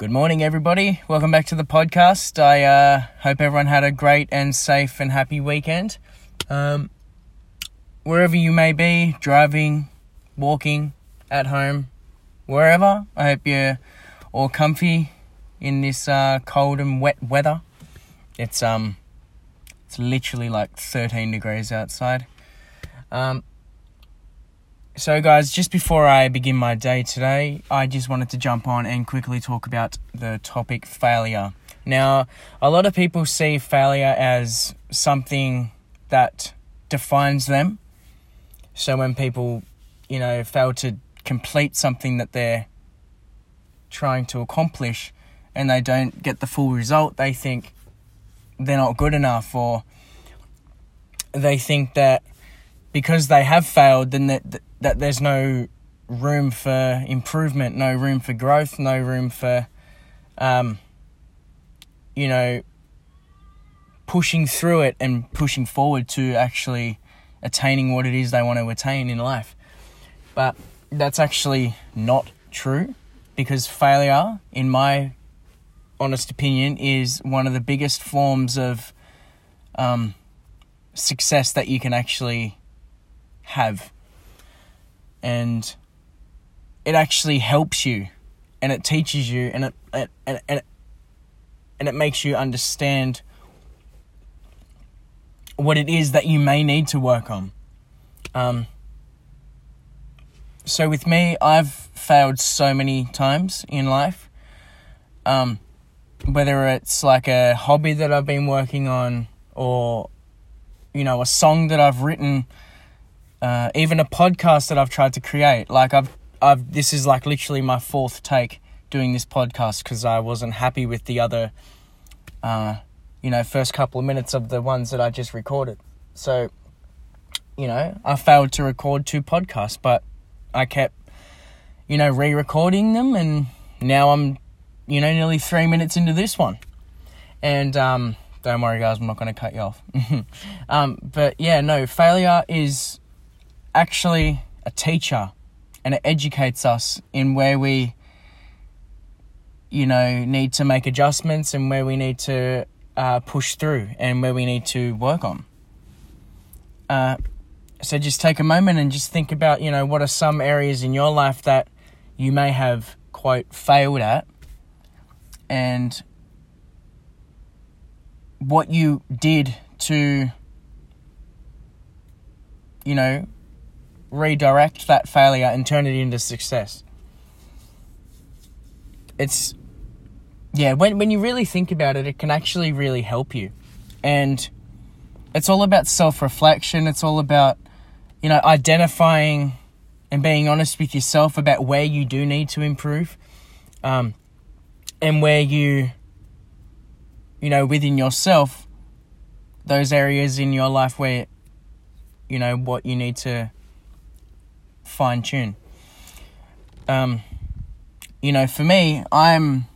Good morning, everybody. Welcome back to the podcast. I hope everyone had a great and safe and happy weekend. Wherever you may be, driving, walking, at home, wherever, I hope you're all comfy in this cold and wet weather. It's literally like 13 degrees outside. So guys, just before I begin my day today, I just wanted to jump on and quickly talk about the topic failure. Now, a lot of people see failure as something that defines them. So when people, fail to complete something that they're trying to accomplish and they don't get the full result, they think they're not good enough, or they think that because they have failed, then that there's no room for improvement, no room for growth, no room for, pushing through it and pushing forward to actually attaining what it is they want to attain in life. But that's actually not true, because failure, in my honest opinion, is one of the biggest forms of success that you can actually have, and it actually helps you, and it teaches you, and it makes you understand what it is that you may need to work on. So with me, I've failed so many times in life, whether it's like a hobby that I've been working on, or, a song that I've written, even a podcast that I've tried to create. Like this is like literally my fourth take doing this podcast, because I wasn't happy with the other, first couple of minutes of the ones that I just recorded. So, I failed to record two podcasts, but I kept, re-recording them, and now I'm, nearly 3 minutes into this one. And, don't worry, guys, I'm not going to cut you off. But yeah, no, failure is actually a teacher, and it educates us in where we, need to make adjustments, and where we need to push through, and where we need to work on. So just take a moment and just think about, what are some areas in your life that you may have, quote, failed at, and what you did to, redirect that failure and turn it into success. It's, when you really think about it, it can actually really help you. And it's all about self-reflection. It's all about, identifying and being honest with yourself about where you do need to improve, and where you, within yourself, those areas in your life where, what you need to fine-tune. For me, I'm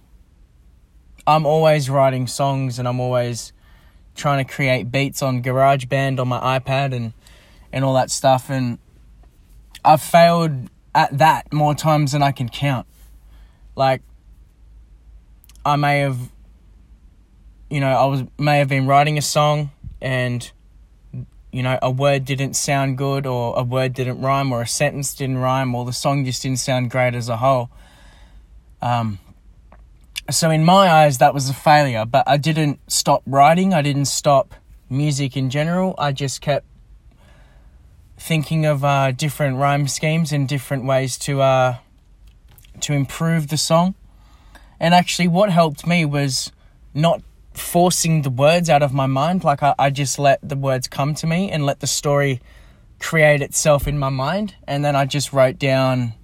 always writing songs, and I'm always trying to create beats on GarageBand on my iPad and all that stuff, and I've failed at that more times than I can count. Like, I may have, I may have been writing a song, and a word didn't sound good, or a word didn't rhyme, or a sentence didn't rhyme, or the song just didn't sound great as a whole. So in my eyes, that was a failure, but I didn't stop writing. I didn't stop music in general. I just kept thinking of different rhyme schemes and different ways to improve the song. And actually what helped me was not forcing the words out of my mind. Like I just let the words come to me and let the story create itself in my mind, and then I just wrote down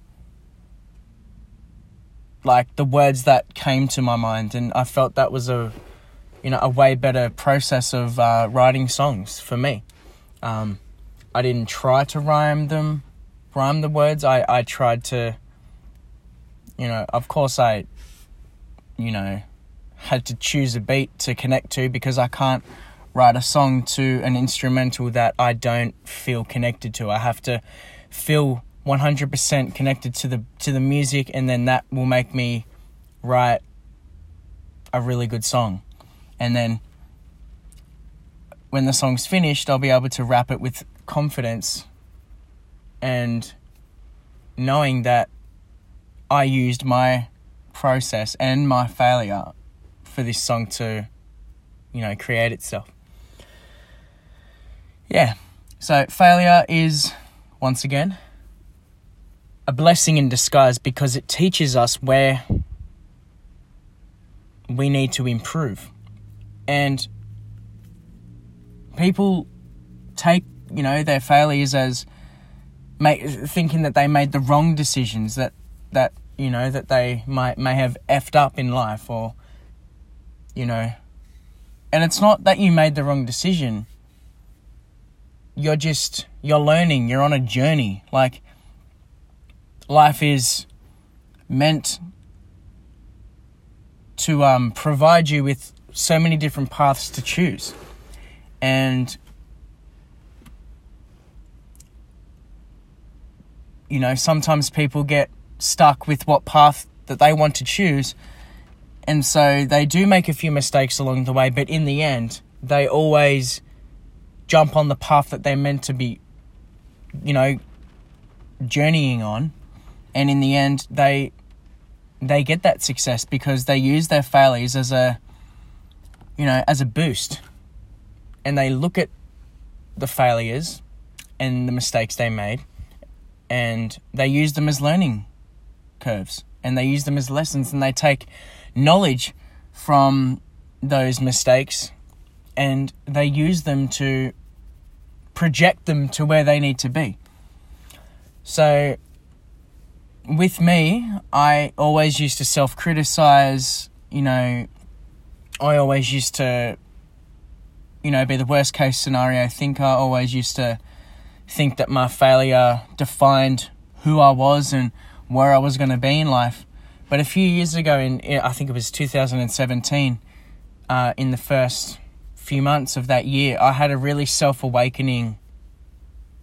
like the words that came to my mind, and I felt that was a way better process of writing songs for me. I didn't try to rhyme the words. I tried to, of course I, had to choose a beat to connect to, because I can't write a song to an instrumental that I don't feel connected to. I have to feel 100% connected to the music, and then that will make me write a really good song. And then when the song's finished, I'll be able to wrap it with confidence and knowing that I used my process and my failure for this song to, you know, create itself. Yeah. So failure is, once again, a blessing in disguise because it teaches us where we need to improve. And people take, you know, their failures as thinking that they made the wrong decisions, that you know, that they may have effed up in life, or, you know, and it's not that you made the wrong decision. You're learning, you're on a journey. Like, life is meant to provide you with so many different paths to choose. And, you know, sometimes people get stuck with what path that they want to choose. And so they do make a few mistakes along the way, but in the end, they always jump on the path that they're meant to be, you know, journeying on. And in the end, they get that success because they use their failures as a, you know, as a boost. And they look at the failures and the mistakes they made, and they use them as learning curves, and they use them as lessons, and they take knowledge from those mistakes and they use them to project them to where they need to be. So with me, I always used to self-criticize, you know, I always used to, you know, be the worst case scenario thinker. I always used to think that my failure defined who I was and where I was going to be in life. But a few years ago, I think it was 2017, in the first few months of that year, I had a really self-awakening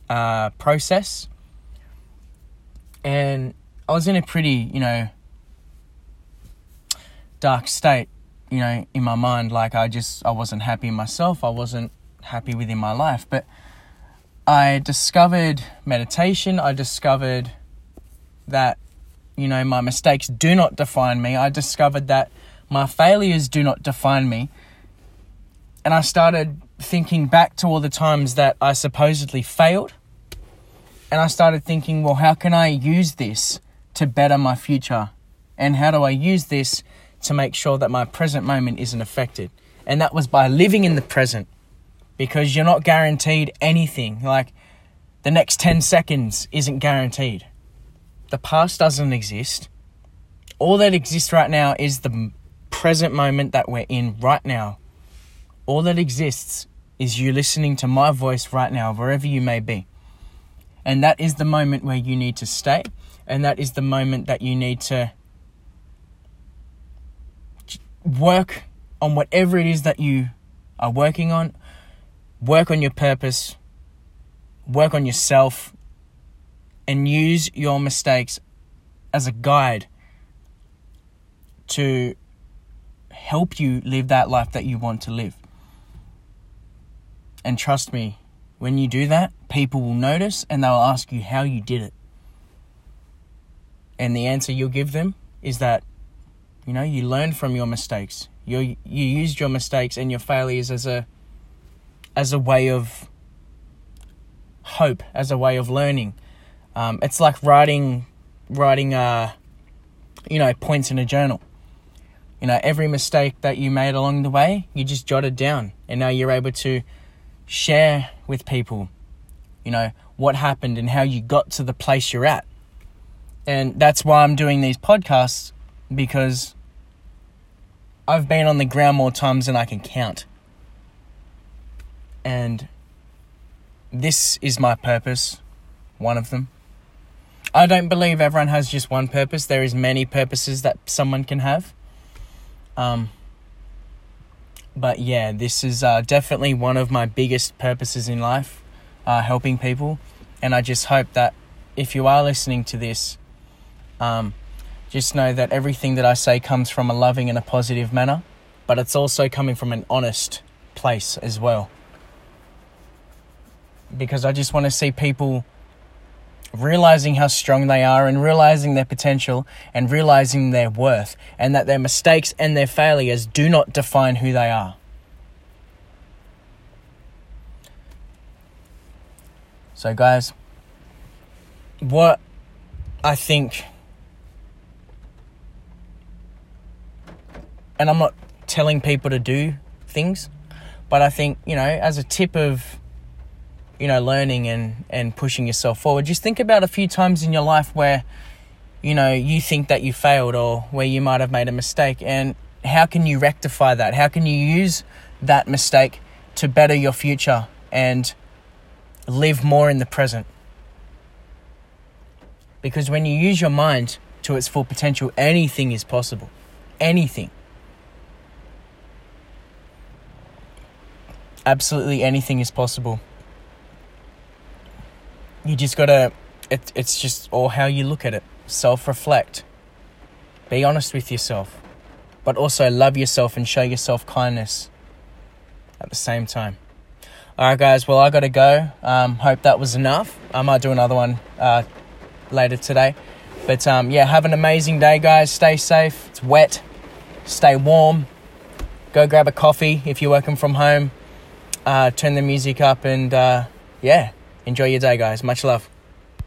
process. And I was in a pretty, you know, dark state, you know, in my mind. Like, I wasn't happy in myself. I wasn't happy within my life. But I discovered meditation. I discovered that, you know, my mistakes do not define me. I discovered that my failures do not define me. And I started thinking back to all the times that I supposedly failed. And I started thinking, well, how can I use this to better my future? And how do I use this to make sure that my present moment isn't affected? And that was by living in the present, because you're not guaranteed anything. Like, the next 10 seconds isn't guaranteed. The past doesn't exist. All that exists right now is the present moment that we're in right now. All that exists is you listening to my voice right now, wherever you may be. And that is the moment where you need to stay. And that is the moment that you need to work on whatever it is that you are working on. Work on your purpose. Work on yourself. And use your mistakes as a guide to help you live that life that you want to live. And trust me, when you do that, people will notice and they'll ask you how you did it. And the answer you'll give them is that, you know, you learned from your mistakes. You used your mistakes and your failures as a way of hope, as a way of learning. It's like writing, you know, points in a journal. You know, every mistake that you made along the way, you just jotted down, and now you're able to share with people, you know, what happened and how you got to the place you're at. And that's why I'm doing these podcasts, because I've been on the ground more times than I can count. And this is my purpose, one of them. I don't believe everyone has just one purpose. There is many purposes that someone can have. But yeah, this is definitely one of my biggest purposes in life, helping people. And I just hope that if you are listening to this, just know that everything that I say comes from a loving and a positive manner. but it's also coming from an honest place as well. Because I just want to see people realizing how strong they are and realizing their potential and realizing their worth, and that their mistakes and their failures do not define who they are. So guys, what I think, and I'm not telling people to do things, but I think, you know, as a tip of, you know, learning and pushing yourself forward, just think about a few times in your life where, you know, you think that you failed or where you might have made a mistake, and how can you rectify that? How can you use that mistake to better your future and live more in the present? Because when you use your mind to its full potential, anything is possible. Anything. Absolutely anything is possible. You just gotta, it's just all how you look at it. Self-reflect. Be honest with yourself. But also love yourself and show yourself kindness at the same time. Alright guys, well, I gotta go. Hope that was enough. I might do another one later today. But yeah, have an amazing day, guys. Stay safe. It's wet. Stay warm. Go grab a coffee if you're working from home. Turn the music up and yeah, enjoy your day, guys. Much love.